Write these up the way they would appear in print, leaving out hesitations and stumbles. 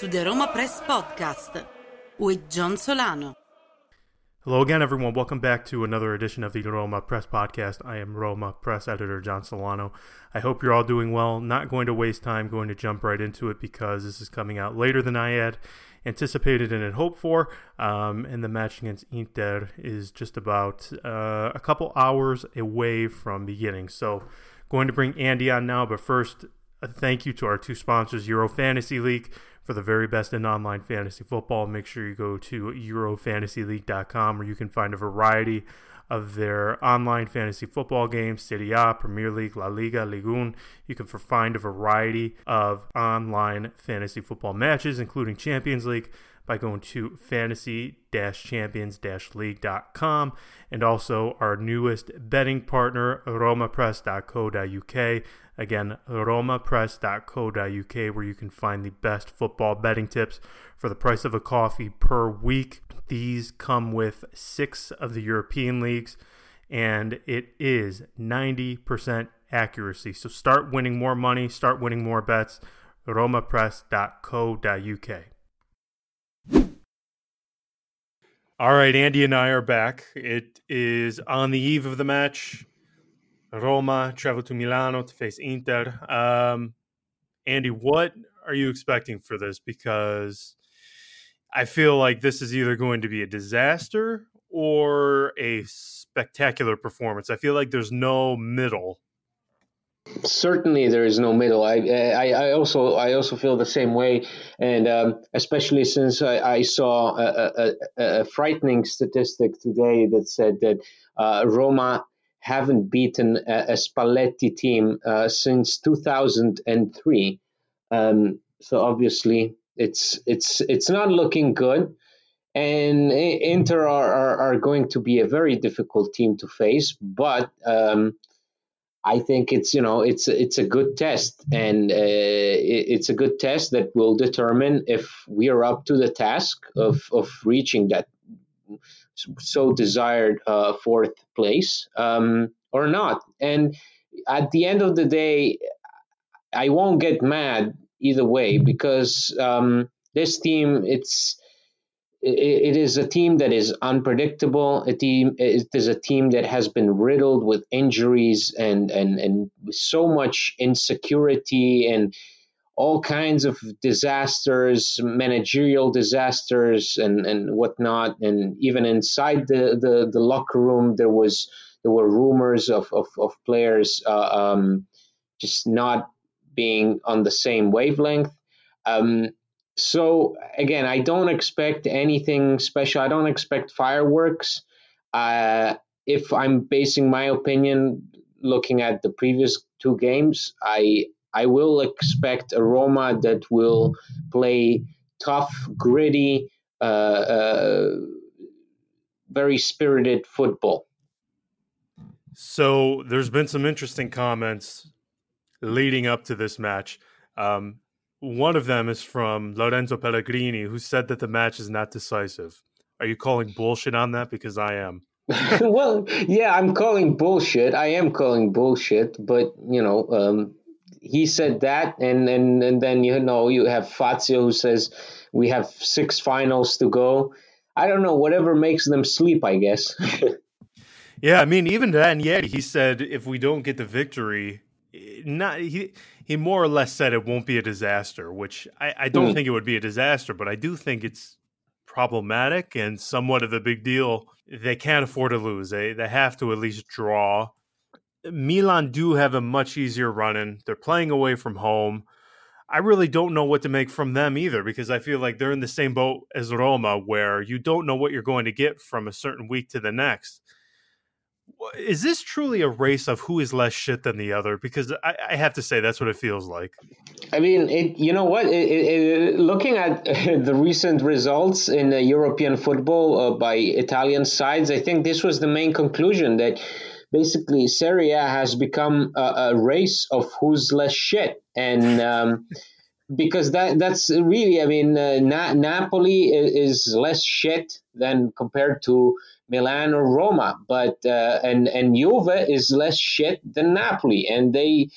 to the Roma Press Podcast with John Solano. Hello again, everyone. Welcome back to another edition of the Roma Press Podcast. I am Roma Press Editor John Solano. I hope you're all doing well. Not going to waste time, going to jump right into it because this is coming out later than I had anticipated and had hoped for. And the match against Inter is just about a couple hours away from beginning. So going to bring Andy on now, but first, a thank you to our two sponsors, Euro Fantasy League, for the very best in online fantasy football. Make sure you go to eurofantasyleague.com where you can find a variety of their online fantasy football games, Serie A, Premier League, La Liga, Ligue 1. You can find a variety of online fantasy football matches, including Champions League, by going to fantasy-champions-league.com, and also our newest betting partner, romapress.co.uk. Again, romapress.co.uk, where you can find the best football betting tips for the price of a coffee per week. These come with 6 of the European leagues, and it is 90% accuracy. So start winning more money, start winning more bets, romapress.co.uk. All right, Andy and I are back. It is on the eve of the match. Roma travel to Milano to face Inter. Andy, what are you expecting for this? Because I feel like this is either going to be a disaster or a spectacular performance. I feel like there's no middle. Certainly, there is no middle. I also feel the same way, and especially since I saw a frightening statistic today that said that Roma haven't beaten a Spalletti team since 2003. So obviously, it's not looking good, and Inter are going to be a very difficult team to face, but. I think it's a good test, and it's a good test that will determine if we are up to the task of reaching that so desired fourth place or not. And at the end of the day, I won't get mad either way because this team it is a team that is unpredictable. It is a team that has been riddled with injuries and so much insecurity and all kinds of disasters, managerial disasters and whatnot. And even inside the locker room, there were rumors of players just not being on the same wavelength. So, again, I don't expect anything special. I don't expect fireworks. If I'm basing my opinion, looking at the previous 2 games, I will expect a Roma that will play tough, gritty, very spirited football. So there's been some interesting comments leading up to this match. One of them is from Lorenzo Pellegrini, who said that the match is not decisive. Are you calling bullshit on that? Because I am. Well, yeah, I'm calling bullshit. I am calling bullshit. But, he said that. And then, you have Fazio who says we have 6 finals to go. I don't know, whatever makes them sleep, I guess. Yeah, I mean, even Ranieri, he said if we don't get the victory... He more or less said it won't be a disaster, which I don't think it would be a disaster, but I do think it's problematic and somewhat of a big deal. They can't afford to lose. They have to at least draw. Milan do have a much easier run-in. They're playing away from home. I really don't know what to make from them either, because I feel like they're in the same boat as Roma, where you don't know what you're going to get from a certain week to the next. Is this truly a race of who is less shit than the other? Because I have to say that's what it feels like. I mean, looking at the recent results in European football by Italian sides, I think this was the main conclusion, that basically Serie A has become a race of who's less shit. And because that's really, I mean, Napoli is less shit than compared to Milan or Roma, but and Juve is less shit than Napoli, and they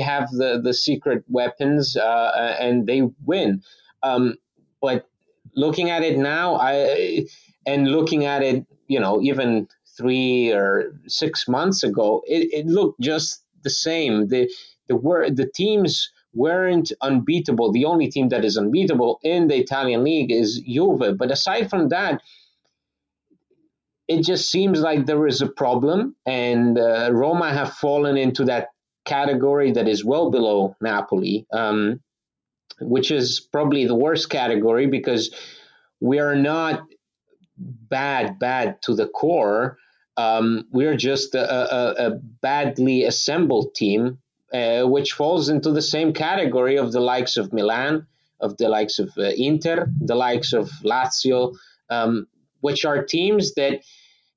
have the secret weapons and they win. But looking at it now, and looking at it, you know, even 3 or 6 months ago, it looked just the same. The teams weren't unbeatable. The only team that is unbeatable in the Italian league is Juve. But aside from that, it just seems like there is a problem, and Roma have fallen into that category that is well below Napoli, which is probably the worst category, because we are not bad to the core. We're just a badly assembled team, which falls into the same category of the likes of Milan, of the likes of Inter, the likes of Lazio, which are teams that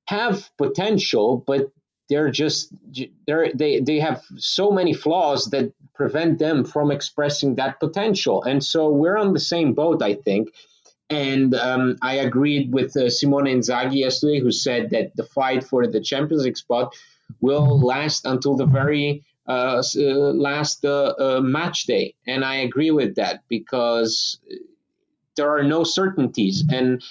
have potential, but they have so many flaws that prevent them from expressing that potential. And so we're on the same boat, I think. And I agreed with Simone Inzaghi yesterday, who said that the fight for the Champions League spot will last until the very last match day. And I agree with that, because there are no certainties. And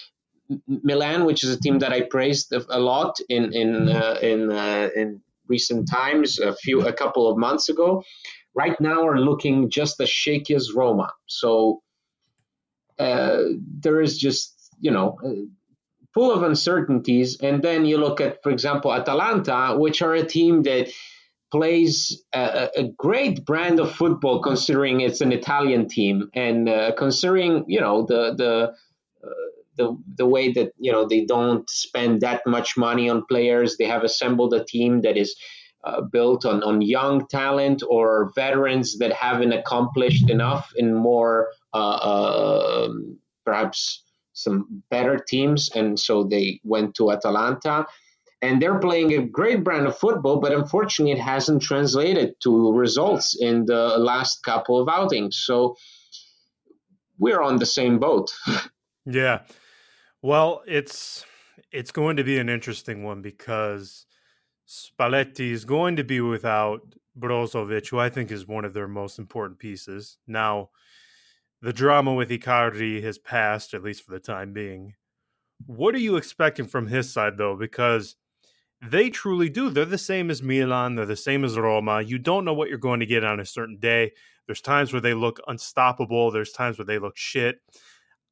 Milan, which is a team that I praised a lot in recent times, a couple of months ago, right now are looking just as shaky as Roma. So there is just, you know, full of uncertainties. And then you look at, for example, Atalanta, which are a team that plays a great brand of football, considering it's an Italian team, and considering, you know, the way that, you know, they don't spend that much money on players. They have assembled a team that is built on young talent or veterans that haven't accomplished enough in more perhaps some better teams. And so they went to Atalanta, and they're playing a great brand of football, but unfortunately it hasn't translated to results in the last couple of outings. So we're on the same boat. Yeah. Well, it's going to be an interesting one, because Spalletti is going to be without Brozovic, who I think is one of their most important pieces. Now, the drama with Icardi has passed, at least for the time being. What are you expecting from his side, though? Because they truly do. They're the same as Milan. They're the same as Roma. You don't know what you're going to get on a certain day. There's times where they look unstoppable. There's times where they look shit.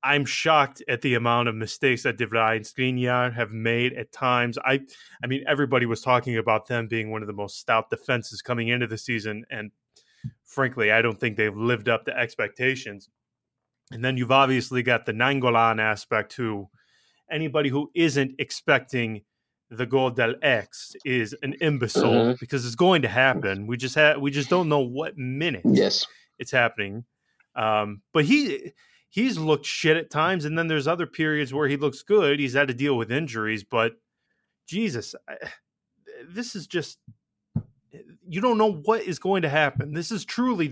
I'm shocked at the amount of mistakes that De Vrij and Skriniar have made at times. I mean, everybody was talking about them being one of the most stout defenses coming into the season, and frankly, I don't think they've lived up to expectations. And then you've obviously got the Nainggolan aspect, who anybody who isn't expecting the goal del ex is an imbecile, because it's going to happen. We just don't know what minute it's happening. But He's looked shit at times, and then there's other periods where he looks good. He's had to deal with injuries, but Jesus, this is just, you don't know what is going to happen. This is truly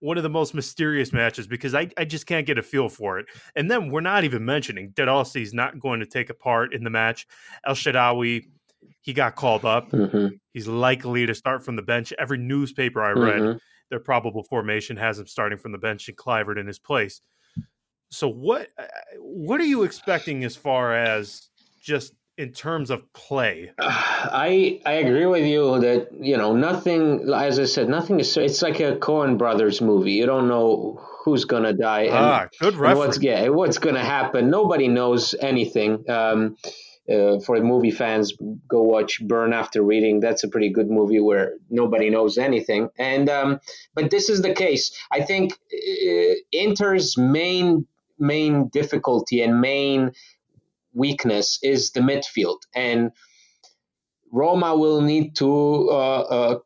one of the most mysterious matches, because I just can't get a feel for it. And then we're not even mentioning Dzeko not going to take a part in the match. El Shaarawy, he got called up. Mm-hmm. He's likely to start from the bench. Every newspaper I read, their probable formation has him starting from the bench and Kluivert in his place. So what are you expecting as far as just in terms of play? I agree with you that, you know, nothing, as I said, nothing is, it's like a Coen Brothers movie. You don't know who's going to die. And, good reference. What's going to happen. Nobody knows anything. For movie fans, go watch Burn After Reading. That's a pretty good movie where nobody knows anything. And but this is the case. I think Inter's main difficulty and main weakness is the midfield, and Roma will need to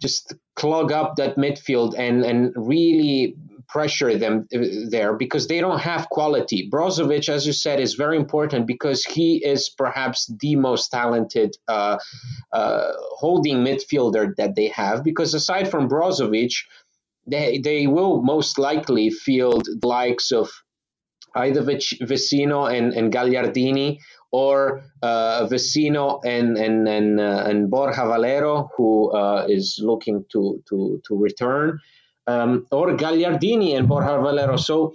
just clog up that midfield and really pressure them there, because they don't have quality. Brozovic, as you said, is very important, because he is perhaps the most talented holding midfielder that they have, because aside from Brozovic, they will most likely field the likes of either Vecino and Gagliardini, or Vecino and Borja Valero, who is looking to return. or Gagliardini and Borja Valero. So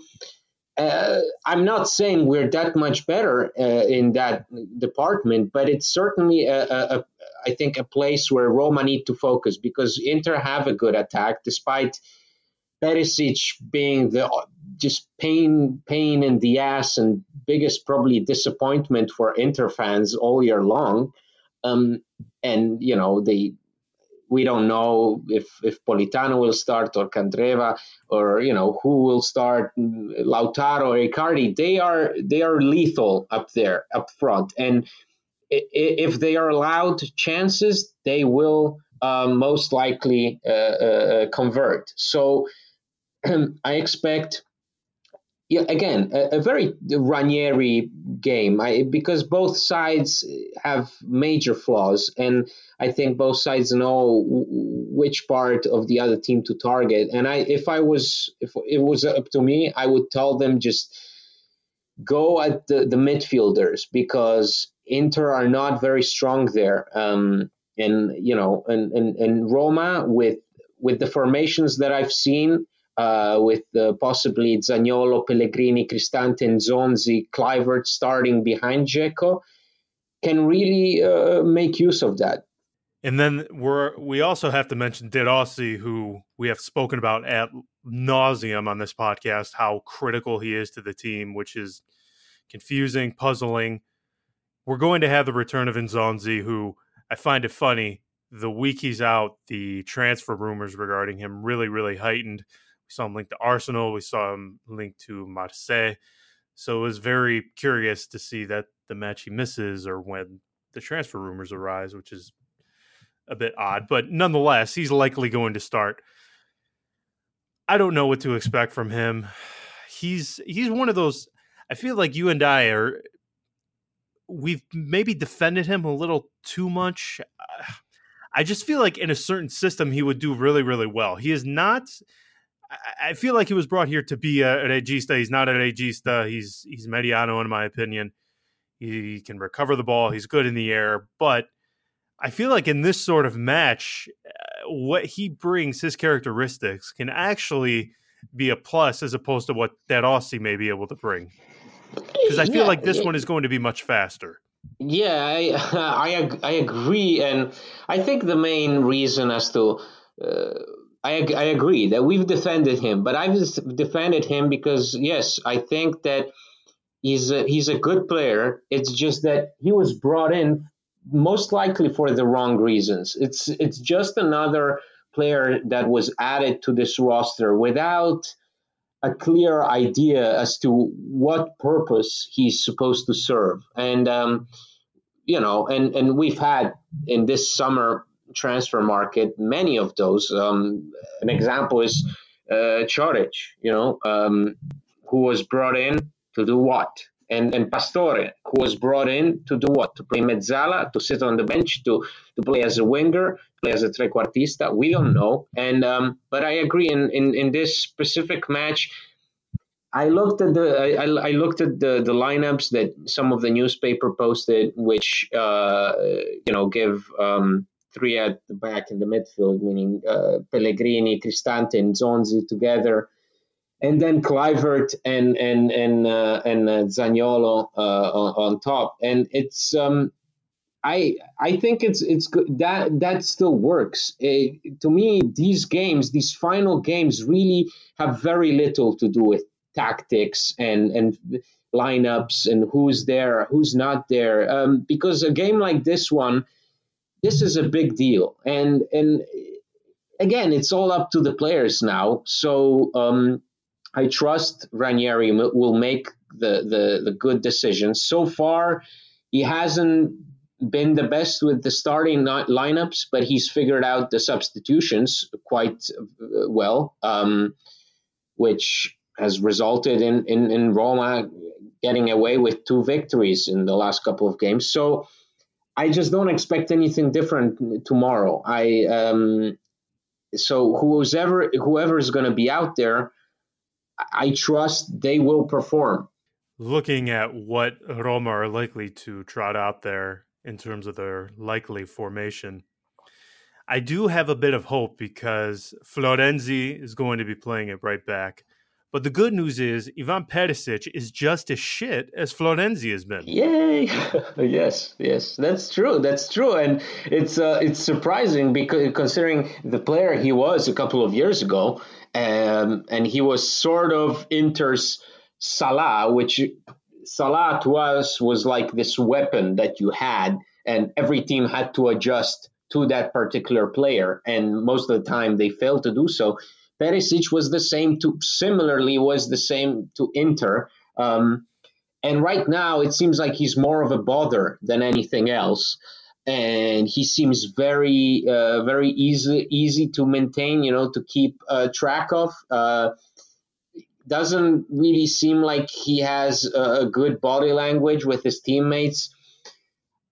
I'm not saying we're that much better in that department, but it's certainly I think a place where Roma need to focus, because Inter have a good attack despite Perisic being the just pain in the ass and biggest probably disappointment for Inter fans all year long. And, you know, we don't know if Politano will start or Candreva or, you know, who will start, Lautaro or Icardi. They are lethal up there, up front. And if they are allowed chances, they will most likely convert. So I expect, again, a very Ranieri game, because both sides have major flaws, and I think both sides know which part of the other team to target. And if it was up to me, I would tell them just go at the midfielders, because Inter are not very strong there. And Roma with the formations that I've seen, with possibly Zaniolo, Pellegrini, Cristante, Nzonzi, Kluivert starting behind Dzeko, can really make use of that. And then we also have to mention Derossi, who we have spoken about ad nauseum on this podcast, how critical he is to the team, which is confusing, puzzling. We're going to have the return of Nzonzi, who I find it funny. The week he's out, the transfer rumors regarding him really, really heightened. We saw him linked to Arsenal. We saw him linked to Marseille. So it was very curious to see that the match he misses or when the transfer rumors arise, which is a bit odd. But nonetheless, he's likely going to start. I don't know what to expect from him. He's one of those, I feel like you and I are, we've maybe defended him a little too much. I just feel like in a certain system, he would do really, really well. He is not... I feel like he was brought here to be an regista. He's not a regista. He's mediano, in my opinion. He can recover the ball. He's good in the air. But I feel like in this sort of match, what he brings, his characteristics, can actually be a plus as opposed to what Derossi may be able to bring. Because I feel like this one is going to be much faster. Yeah, I agree. And I think the main reason as to... I agree that we've defended him, but I've defended him because, yes, I think that he's a good player. It's just that he was brought in most likely for the wrong reasons. It's just another player that was added to this roster without a clear idea as to what purpose he's supposed to serve. And, you know, and we've had in this summer transfer market many of those. An example is Choric, who was brought in to do what, and Pastore, who was brought in to do what, to play mezzala, to sit on the bench, to play as a winger, play as a trequartista. We don't know. And but I agree in this specific match, I looked at the lineups that some of the newspaper posted, which give three at the back in the midfield, meaning Pellegrini, Cristante, and Nzonzi together, and then Kluivert and Zaniolo on top. And it's I think it's good that still works. To me, these final games, really have very little to do with tactics and lineups and who's there, who's not there, because a game like this one. This is a big deal, and again, it's all up to the players now. So I trust Ranieri will make the good decisions. So far, he hasn't been the best with the starting lineups, but he's figured out the substitutions quite well, which has resulted in Roma getting away with 2 victories in the last couple of games. So. I just don't expect anything different tomorrow. So whoever is going to be out there, I trust they will perform. Looking at what Roma are likely to trot out there in terms of their likely formation, I do have a bit of hope because Florenzi is going to be playing it right back. But the good news is Ivan Perisic is just as shit as Florenzi has been. Yay! Yes, that's true. And it's surprising because considering the player he was a couple of years ago, and he was sort of Inter's Salah, which Salah to us was like this weapon that you had, and every team had to adjust to that particular player, and most of the time they failed to do so. Perisic was the same to, similarly was the same to Inter. And right now it seems like he's more of a bother than anything else. And he seems very easy to maintain, to keep track of. Doesn't really seem like he has a good body language with his teammates.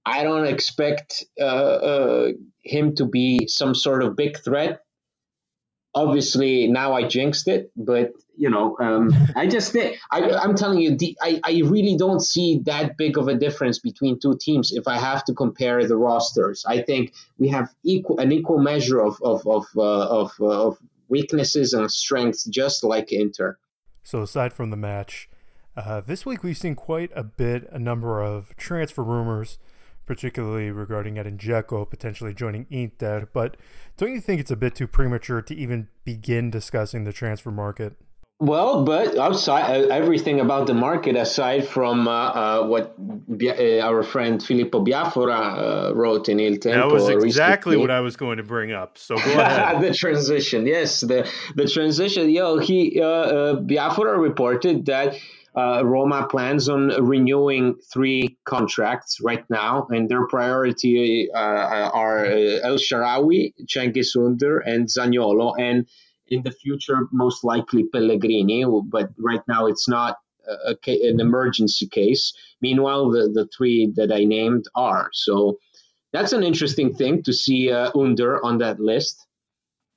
I don't expect him to be some sort of big threat. Obviously, now I jinxed it, but I'm telling you, I really don't see that big of a difference between two teams. If I have to compare the rosters, I think we have an equal measure of weaknesses and strengths, just like Inter. So, aside from the match, this week we've seen quite a number of transfer rumors, particularly regarding Edin Dzeko potentially joining Inter. But don't you think it's a bit too premature to even begin discussing the transfer market? Well, but outside everything about the market, aside from what our friend Filippo Biafora wrote in Il Tempo. That was exactly what I was going to bring up. So go ahead. The transition, yes, the transition. Biafora reported that Roma plans on renewing 3 contracts right now, and their priority are El Shaarawy, Cengiz Under, and Zaniolo, and in the future most likely Pellegrini, but right now it's not an emergency case. Meanwhile, the 3 that I named are. So that's an interesting thing to see Under on that list.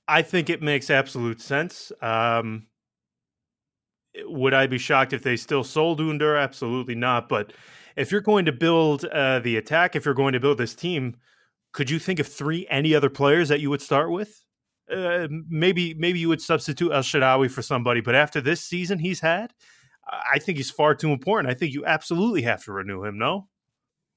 I think it makes absolute sense. Would I be shocked if they still sold Under? Absolutely not. But if you're going to build the attack, if you're going to build this team, could you think of any other players that you would start with? Maybe you would substitute El Shaarawy for somebody. But after this season he's had, I think he's far too important. I think you absolutely have to renew him, no?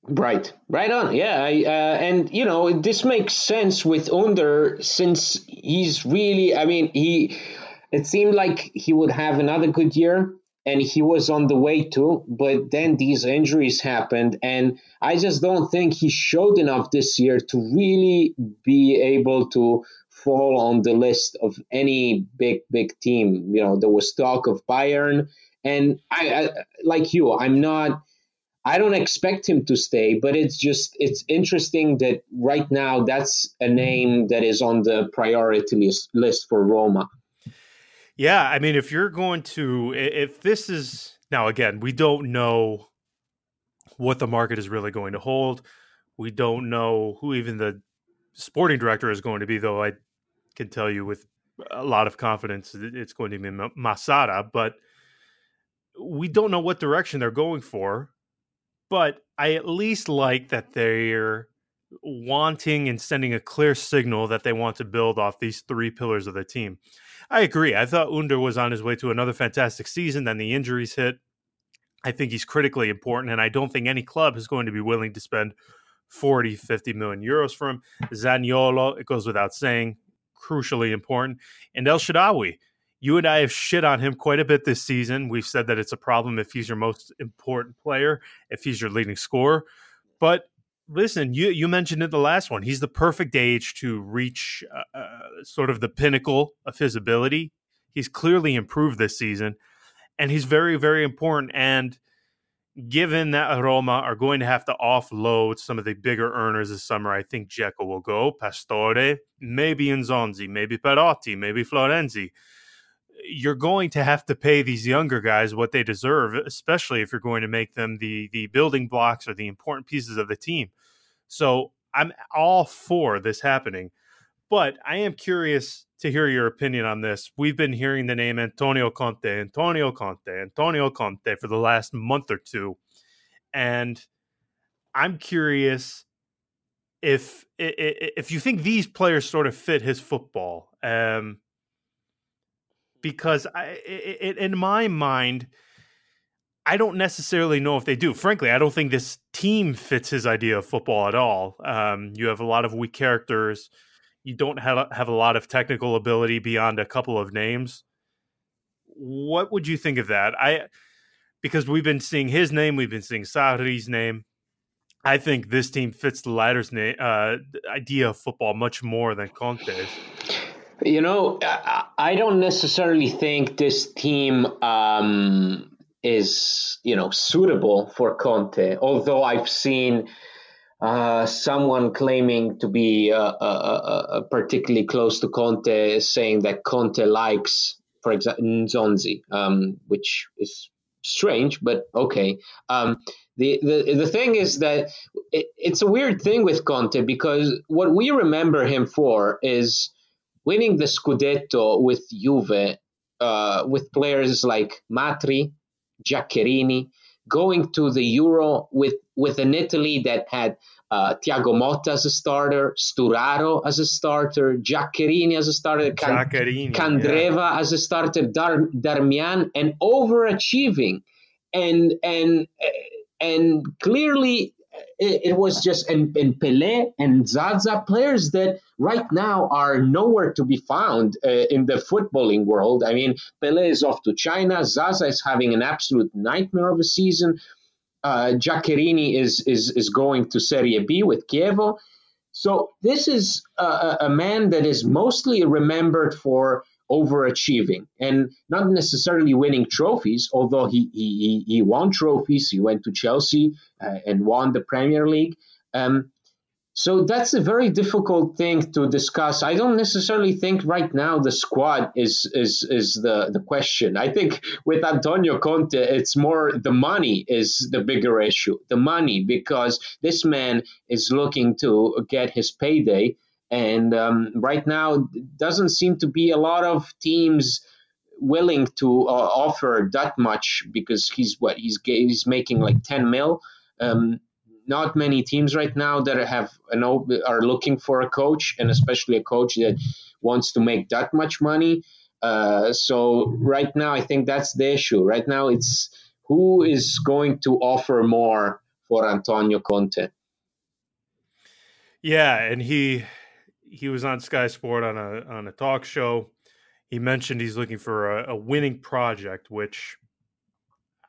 Right on. Yeah. And this makes sense with Under since he's really, it seemed like he would have another good year, and he was on the way to, but then these injuries happened, and I just don't think he showed enough this year to really be able to fall on the list of any big team. There was talk of Bayern, and I like you, I don't expect him to stay, but it's interesting that right now that's a name that is on the priority list for Roma. Yeah, if you're going to, if this is, now again, we don't know what the market is really going to hold. We don't know who even the sporting director is going to be, though I can tell you with a lot of confidence it's going to be Masada, but we don't know what direction they're going for. But I at least like that they're wanting and sending a clear signal that they want to build off these 3 pillars of the team. I agree. I thought Under was on his way to another fantastic season. Then the injuries hit. I think he's critically important, and I don't think any club is going to be willing to spend 40, 50 million euros for him. Zaniolo, it goes without saying, crucially important. And El Shaarawy, you and I have shit on him quite a bit this season. We've said that it's a problem if he's your most important player, if he's your leading scorer. But listen, you mentioned in the last one, he's the perfect age to reach sort of the pinnacle of his ability. He's clearly improved this season, and he's very, very important. And given that Roma are going to have to offload some of the bigger earners this summer, I think Dzeko will go, Pastore, maybe Nzonzi, maybe Perotti, maybe Florenzi. You're going to have to pay these younger guys what they deserve, especially if you're going to make them the building blocks or the important pieces of the team. So I'm all for this happening, but I am curious to hear your opinion on this. We've been hearing the name Antonio Conte for the last month or two. And I'm curious if you think these players sort of fit his football, because in my mind, I don't necessarily know if they do. Frankly, I don't think this team fits his idea of football at all. You have a lot of weak characters. You don't have a lot of technical ability beyond a couple of names. What would you think of that? Because we've been seeing his name, we've been seeing Sarri's name. I think this team fits the latter's idea of football much more than Conte's. You know, I don't necessarily think this team is, you know, suitable for Conte, although I've seen someone claiming to be particularly close to Conte saying that Conte likes, for example, Nzonzi, which is strange, but okay. The thing is that it's a weird thing with Conte, because what we remember him for is winning the Scudetto with Juve, with players like Matri, Giaccherini, going to the Euro with an Italy that had Thiago Motta as a starter, Sturaro as a starter, Giaccherini as a starter, Candreva as a starter, Darmian, and overachieving. And clearly it was just and Pelé and Zaza, players that right now are nowhere to be found in the footballing world. I mean, Pelé is off to China. Zaza is having an absolute nightmare of a season. Giaccherini is going to Serie B with Chievo. So this is a man that is mostly remembered for overachieving and not necessarily winning trophies, although he won trophies. He went to Chelsea and won the Premier League. So that's a very difficult thing to discuss. I don't necessarily think right now the squad is the question. I think with Antonio Conte, it's more the money is the bigger issue. The money, because this man is looking to get his payday. And right now, doesn't seem to be a lot of teams willing to offer that much, because he's making like 10 mil. Not many teams right now that are looking for a coach, and especially a coach that wants to make that much money. So right now, I think that's the issue. Right now, it's who is going to offer more for Antonio Conte. Yeah, and he was on Sky Sport on a talk show. He mentioned he's looking for a winning project, which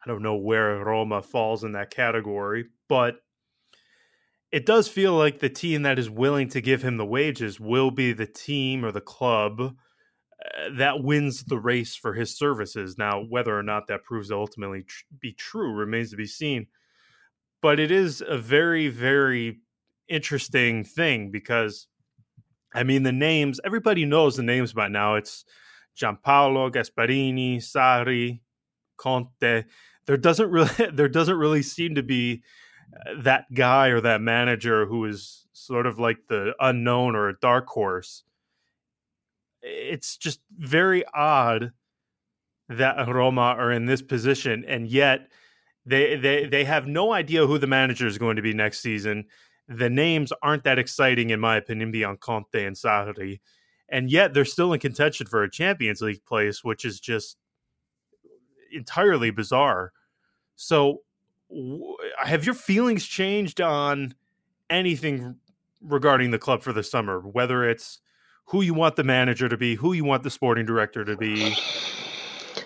I don't know where Roma falls in that category, but it does feel like the team that is willing to give him the wages will be the team or the club that wins the race for his services. Now, whether or not that proves to ultimately be true remains to be seen, but it is a very, very interesting thing, because I mean, the names, everybody knows the names by now. It's Giampaolo, Gasparini, Sarri, Conte. There doesn't really seem to be that guy or that manager who is sort of like the unknown or a dark horse. It's just very odd that Roma are in this position, and yet they have no idea who the manager is going to be next season. The names aren't that exciting, in my opinion, beyond Conte and Sarri. And yet they're still in contention for a Champions League place, which is just entirely bizarre. So have your feelings changed on anything regarding the club for the summer, whether it's who you want the manager to be, who you want the sporting director to be?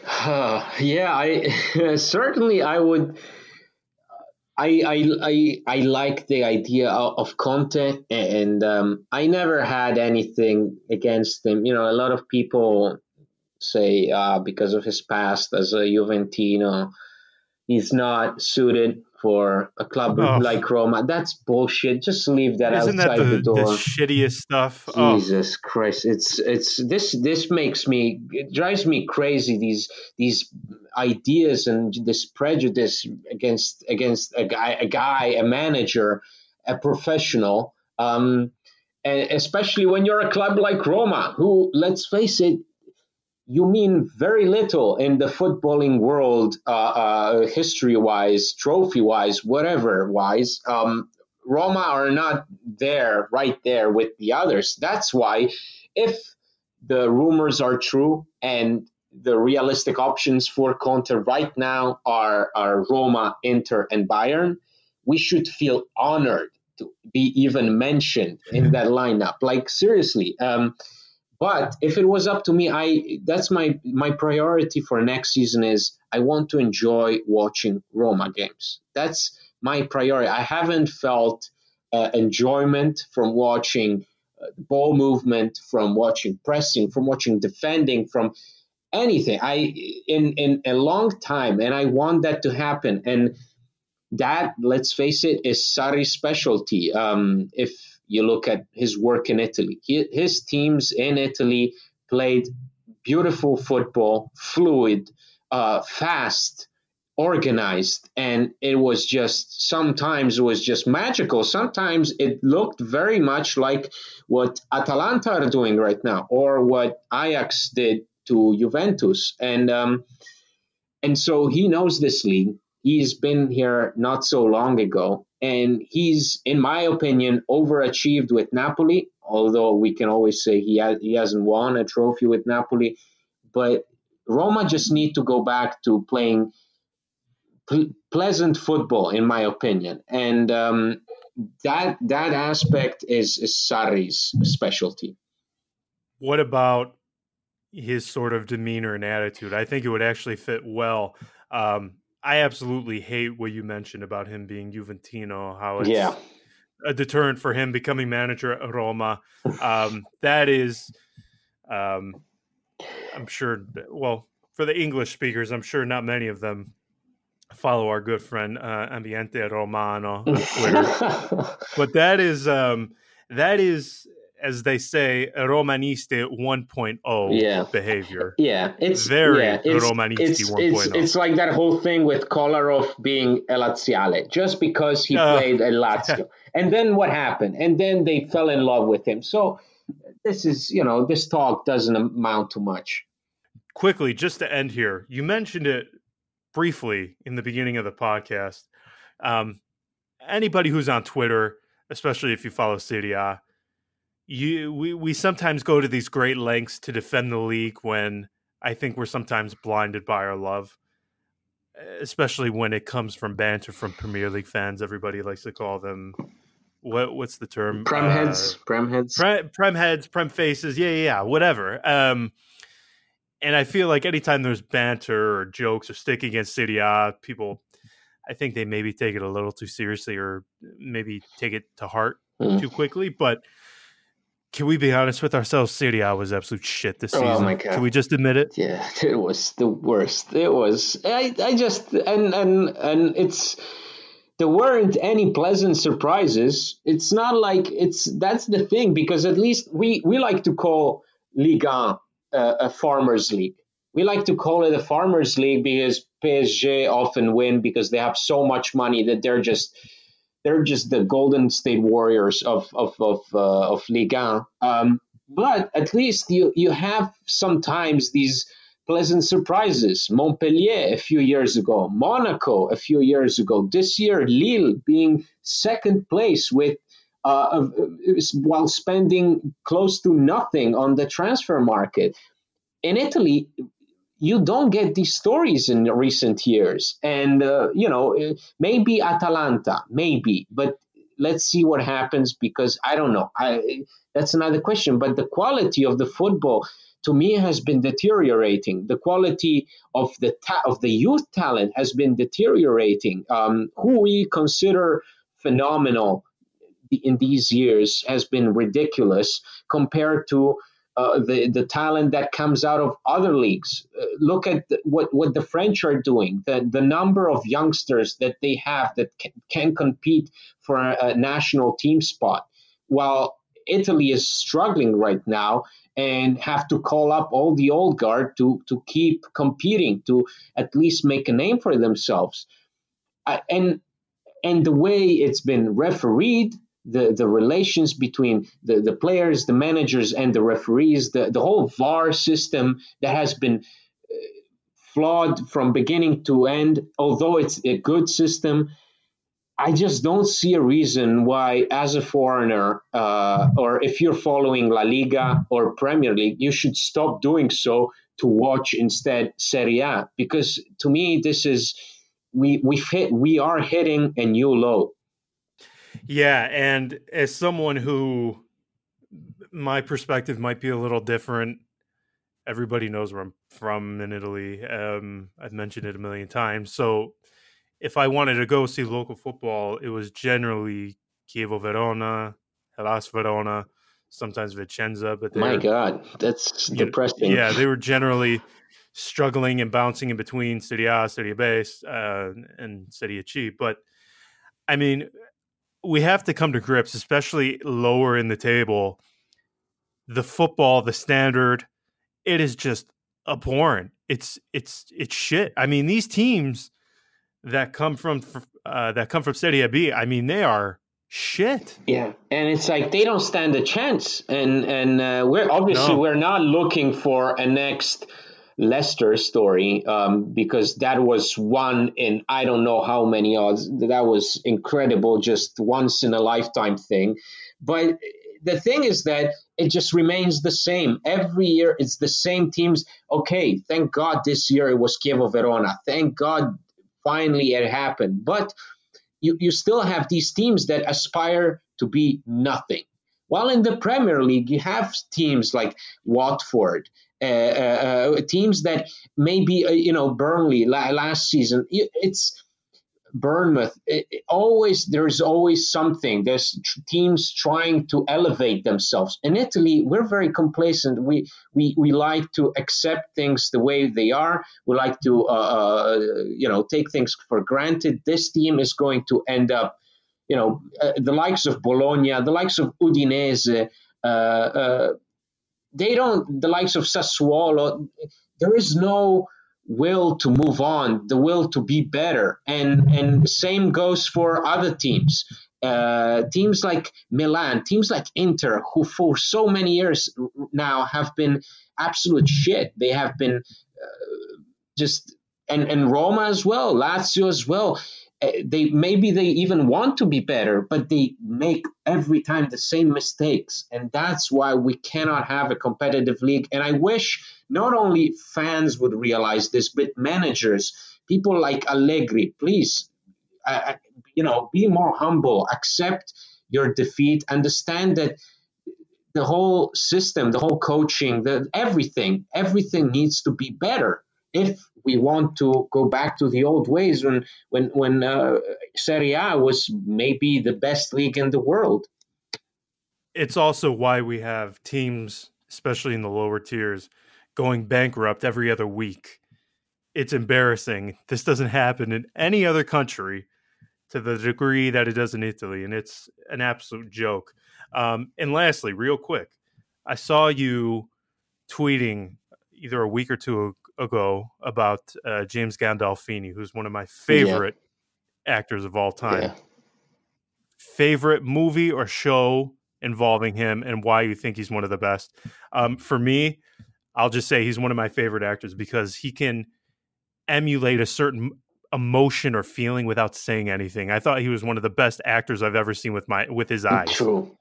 I certainly I would... I like the idea of Conte, and I never had anything against him. You know, a lot of people say because of his past as a Juventino, he's not suited for a club like Roma. That's bullshit. Just leave that outside the door. Isn't that the shittiest stuff? Jesus Christ! It's this makes me, it drives me crazy. These ideas and this prejudice against a guy, a manager, a professional, and especially when you're a club like Roma, who, let's face it, you mean very little in the footballing world, history-wise, trophy-wise, whatever-wise. Roma are not there, right there with the others. That's why if the rumors are true and the realistic options for Conte right now are Roma, Inter, and Bayern, we should feel honored to be even mentioned in that lineup. Like, seriously. But if it was up to me, that's my priority for next season is I want to enjoy watching Roma games. That's my priority. I haven't felt enjoyment from watching ball movement, from watching pressing, from watching defending, from anything in a long time, and I want that to happen. And that, let's face it, is Sarri's specialty. If you look at his work in Italy, his teams in Italy played beautiful football, fluid, fast, organized, and it was just, sometimes it was just magical. Sometimes it looked very much like what Atalanta are doing right now, or what Ajax did to Juventus. And so he knows this league. He's been here not so long ago, and he's, in my opinion, overachieved with Napoli, although we can always say he hasn't won a trophy with Napoli. But Roma just need to go back to playing pleasant football, in my opinion. And that aspect is Sarri's specialty. What about his sort of demeanor and attitude? I think it would actually fit well. I absolutely hate what you mentioned about him being Juventino, how it's a deterrent for him becoming manager at Roma. That is, I'm sure, well, for the English speakers, I'm sure not many of them follow our good friend Ambiente Romano on Twitter. But that is, as they say, Romaniste 1.0 behavior. Yeah, it's very Romaniste 1.0. It's like that whole thing with Kolarov being a Laziale, just because he played a Lazio. And then what happened? And then they fell in love with him. So this is, this talk doesn't amount to much. Quickly, just to end here, you mentioned it briefly in the beginning of the podcast. Anybody who's on Twitter, especially if you follow Serie A, we sometimes go to these great lengths to defend the league when I think we're sometimes blinded by our love, especially when it comes from banter from Premier League fans. Everybody likes to call them, what's the term? Premheads. Premheads, prem faces, whatever. And I feel like anytime there's banter or jokes or stick against Serie A, people, I think they maybe take it a little too seriously or maybe take it to heart too quickly, but can we be honest with ourselves? Serie A was absolute shit this season. Oh my God. Can we just admit it? Yeah, it was the worst. It was. I just and it's, there weren't any pleasant surprises. It's not like that's the thing, because at least we like to call Ligue 1 a farmers league. We like to call it a farmers league because PSG often win because they have so much money that they're just the Golden State Warriors of Ligue 1. But at least you have sometimes these pleasant surprises. Montpellier a few years ago, Monaco a few years ago, this year Lille being second place with while spending close to nothing on the transfer market. In Italy, you don't get these stories in recent years. And, maybe Atalanta, maybe. But let's see what happens, because I don't know. That's another question. But the quality of the football, to me, has been deteriorating. The quality of the youth talent has been deteriorating. Who we consider phenomenal in these years has been ridiculous compared to the talent that comes out of other leagues. Look at what the French are doing, the number of youngsters that they have that can compete for a national team spot, while Italy is struggling right now and have to call up all the old guard to keep competing, to at least make a name for themselves. And the way it's been refereed, the relations between the players, the managers, and the referees, the whole VAR system that has been flawed from beginning to end, although it's a good system, I just don't see a reason why, as a foreigner, or if you're following La Liga or Premier League, you should stop doing so to watch instead Serie A. Because to me, this is we are hitting a new low. Yeah, and as someone who, my perspective might be a little different. Everybody knows where I'm from in Italy. I've mentioned it a million times. So if I wanted to go see local football, it was generally Chievo Verona, Hellas Verona, sometimes Vicenza. But my God, that's depressing. Yeah, they were generally struggling and bouncing in between Serie A, Serie B, and Serie C. But, I mean, we have to come to grips, especially lower in the table. The football, the standard, it is just abhorrent. It's shit. I mean, these teams that come from Serie B, I mean, they are shit. Yeah, and it's like they don't stand a chance. And we're not looking for a next Leicester story, because that was one in I don't know how many odds. That was incredible, just once in a lifetime thing. But the thing is that it just remains the same. Every year it's the same teams. Okay, thank God this year it was Chievo Verona. Thank God finally it happened. But you still have these teams that aspire to be nothing. While in the Premier League, you have teams like Watford, teams that maybe, Burnley last season. It's Bournemouth, there's always something. There's teams trying to elevate themselves. In Italy, we're very complacent. We like to accept things the way they are. We like to take things for granted. This team is going to end up, the likes of Bologna, the likes of Udinese, the likes of Sassuolo. There is no will to move on, the will to be better, and the same goes for other teams. Teams like Milan, teams like Inter, who for so many years now have been absolute shit. They have been and Roma as well, Lazio as well. They even want to be better, but they make every time the same mistakes, and that's why we cannot have a competitive league. And I wish not only fans would realize this, but managers, people like Allegri, please, be more humble, accept your defeat, understand that the whole system, the whole coaching, everything needs to be better if we want to go back to the old ways when Serie A was maybe the best league in the world. It's also why we have teams, especially in the lower tiers, going bankrupt every other week. It's embarrassing. This doesn't happen in any other country to the degree that it does in Italy, and it's an absolute joke. And lastly, real quick, I saw you tweeting either a week or two ago about James Gandolfini, who's one of my favorite actors of all time. Yeah. Favorite movie or show involving him, and why you think he's one of the best. For me, I'll just say he's one of my favorite actors because he can emulate a certain emotion or feeling without saying anything. I thought he was one of the best actors I've ever seen with his eyes. True.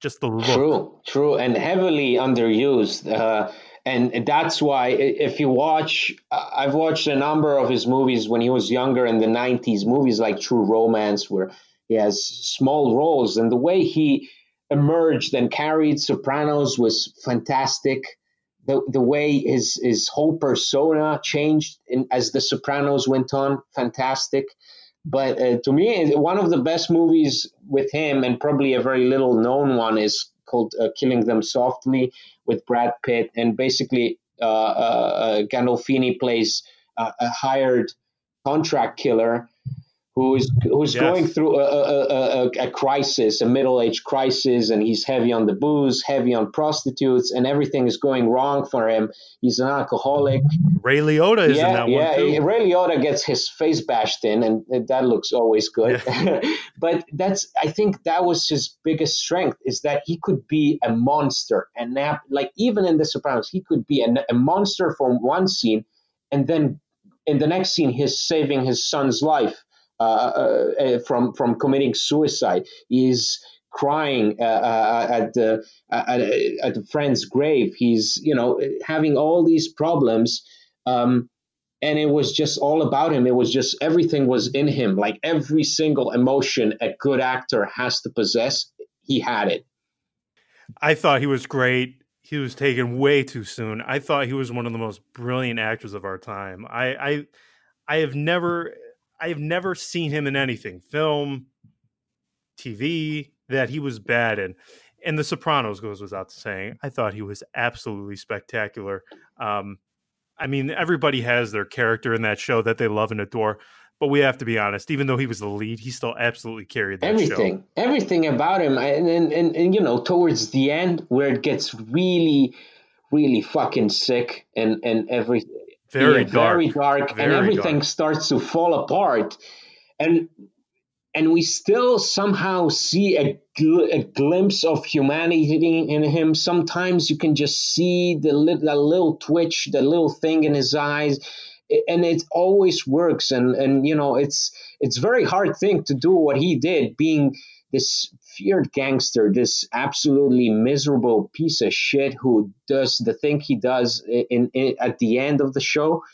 Just the look. True, and heavily underused. And that's why, if you watch, I've watched a number of his movies when he was younger in the 90s, movies like True Romance, where he has small roles. And the way he emerged and carried Sopranos was fantastic. The way his whole persona changed as the Sopranos went on, fantastic. But to me, one of the best movies with him, and probably a very little known one, is called Killing Them Softly with Brad Pitt. And basically, Gandolfini plays a hired contract killer who's going through a crisis, a middle-aged crisis, and he's heavy on the booze, heavy on prostitutes, and everything is going wrong for him. He's an alcoholic. Ray Liotta is in that one, too. Ray Liotta gets his face bashed in, and that looks always good. Yeah. But I think that was his biggest strength, is that he could be a monster. And even in The Sopranos, he could be a monster from one scene, and then in the next scene, he's saving his son's life. from committing suicide. He's crying at a friend's grave. He's, you know, having all these problems. And it was just all about him. It was just, everything was in him. Like every single emotion a good actor has to possess, he had it. I thought he was great. He was taken way too soon. I thought he was one of the most brilliant actors of our time. I have never seen him in anything, film, TV, that he was bad in. And The Sopranos goes without saying. I thought he was absolutely spectacular. I mean, everybody has their character in that show that they love and adore, but we have to be honest. Even though he was the lead, he still absolutely carried that show. Everything about him, and you know, towards the end where it gets really, really fucking sick, and everything very dark, and everything starts to fall apart, and we still somehow see a glimpse of humanity in him. Sometimes you can just see the little twitch, the little thing in his eyes, and it always works. And you know, it's very hard thing to do what he did, being this feared gangster, this absolutely miserable piece of shit who does the thing he does in at the end of the show,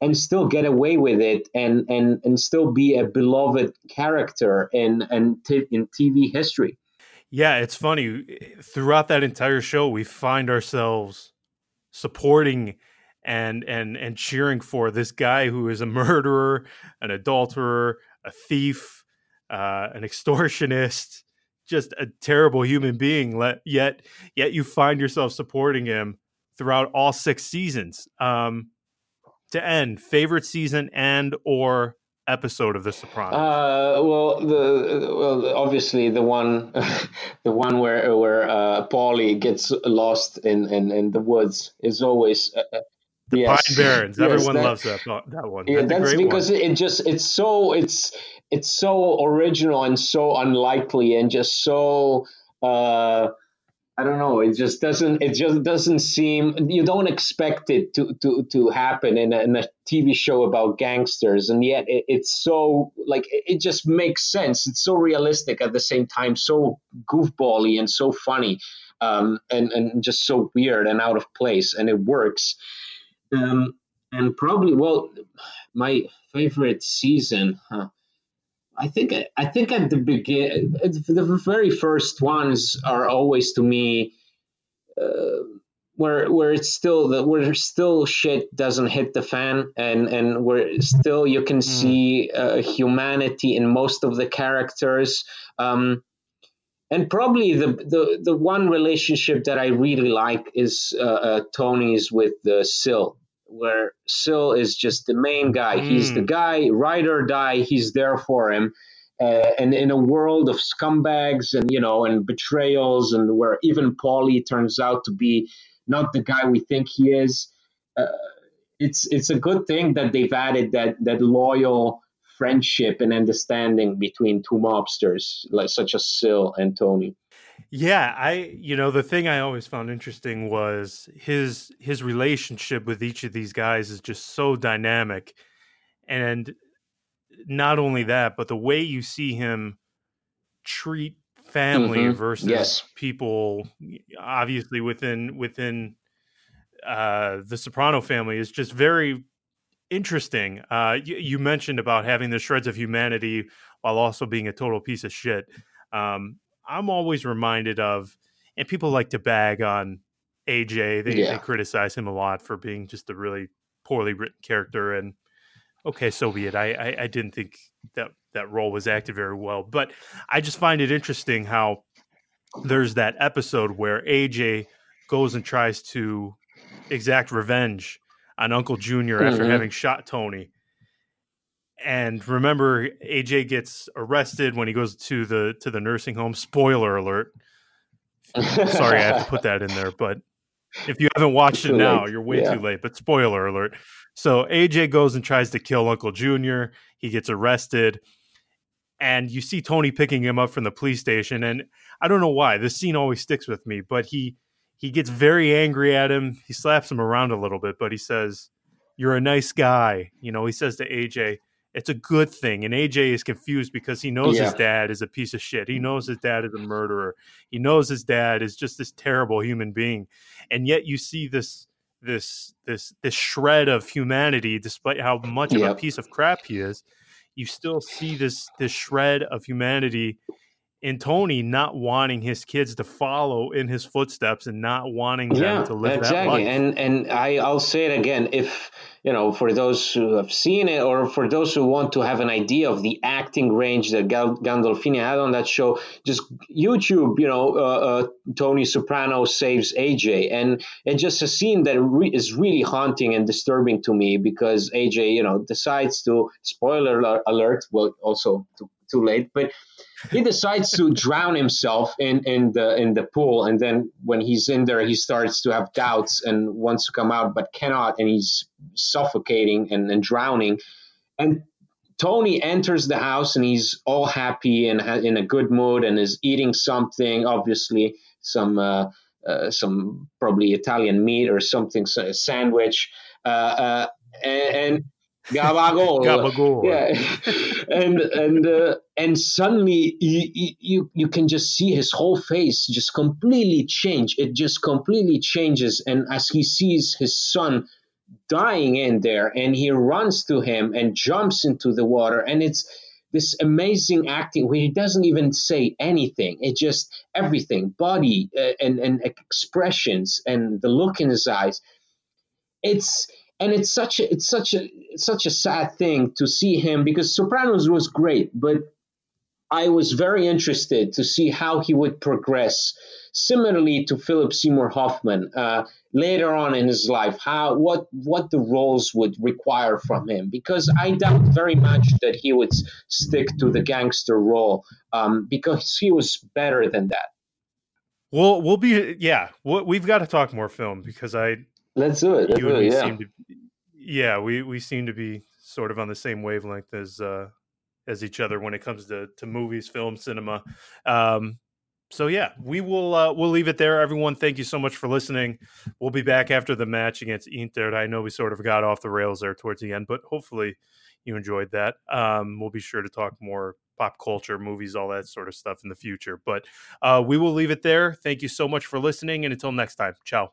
and still get away with it, and still be a beloved character in TV history. Yeah, it's funny. Throughout that entire show, we find ourselves supporting and cheering for this guy who is a murderer, an adulterer, a thief, an extortionist, just a terrible human being. Yet you find yourself supporting him throughout all 6 seasons. To end, favorite season and or episode of The Sopranos? Obviously the one where Paulie gets lost in the woods is always the Pine Barrens. Yes, everyone loves that one. Yeah, that's because one. It's so original and so unlikely and just so. I don't know. It just doesn't seem. You don't expect it to happen in a TV show about gangsters, and yet it's so, like, it just makes sense. It's so realistic at the same time, so goofbally and so funny, and just so weird and out of place, and it works. And probably, my favorite season. I think at the beginning, the very first ones are always to me where it's still where shit doesn't hit the fan, and where still you can see humanity in most of the characters. And probably the one relationship that I really like is Tony's with Syl. Where Syl is just the main guy. He's the guy, ride or die, he's there for him. And in a world of scumbags and, you know, and betrayals, and where even Paulie turns out to be not the guy we think he is, it's a good thing that they've added that loyal friendship and understanding between two mobsters, like such as Syl and Tony. Yeah, the thing I always found interesting was his relationship with each of these guys is just so dynamic. And not only that, but the way you see him treat family versus people, obviously within the Soprano family, is just very interesting. You mentioned about having the shreds of humanity while also being a total piece of shit. I'm always reminded of, and people like to bag on AJ. They criticize him a lot for being just a really poorly written character. And okay, so be it. I didn't think that role was acted very well, but I just find it interesting how there's that episode where AJ goes and tries to exact revenge on Uncle Junior after having shot Tony. And remember, AJ gets arrested when he goes to the nursing home. Spoiler alert. Sorry, I have to put that in there. But if you haven't watched it now, you're way too late. But spoiler alert. So AJ goes and tries to kill Uncle Junior. He gets arrested. And you see Tony picking him up from the police station. And I don't know why. This scene always sticks with me. But he gets very angry at him. He slaps him around a little bit. But he says, "You're a nice guy." You know, he says to AJ, It's a good thing. And AJ is confused because he knows his dad is a piece of shit. He knows his dad is a murderer. He knows his dad is just this terrible human being. And yet you see this shred of humanity, despite how much of a piece of crap he is. You still see this shred of humanity in Tony not wanting his kids to follow in his footsteps and not wanting them to live that life. And I'll say it again, if for those who have seen it or for those who want to have an idea of the acting range that Gandolfini had on that show, just YouTube, Tony Soprano Saves AJ. And it's just a scene that is really haunting and disturbing to me because AJ, decides to, spoiler alert, well, also too late, but he decides to drown himself in the pool. And then when he's in there, he starts to have doubts and wants to come out, but cannot. And he's suffocating and drowning. And Tony enters the house and he's all happy and in a good mood and is eating something, obviously some probably Italian meat or something, so a sandwich. And Gabagol. Gabagol. Yeah. And suddenly you can just see his whole face just completely change. It just completely changes. And as he sees his son dying in there, and he runs to him and jumps into the water. And it's this amazing acting where he doesn't even say anything. It's just everything, body and expressions and the look in his eyes. It's such a sad thing to see him, because Sopranos was great, but I was very interested to see how he would progress, similarly to Philip Seymour Hoffman, later on in his life, what the roles would require from him, because I doubt very much that he would stick to the gangster role, because he was better than that. Well, we've got to talk more film because let's do it. We seem to be sort of on the same wavelength as each other when it comes to movies, film, cinema. We will we'll leave it there, everyone. Thank you so much for listening. We'll be back after the match against Inter. I know we sort of got off the rails there towards the end, but hopefully you enjoyed that. We'll be sure to talk more pop culture, movies, all that sort of stuff in the future. But we will leave it there. Thank you so much for listening, and until next time, ciao.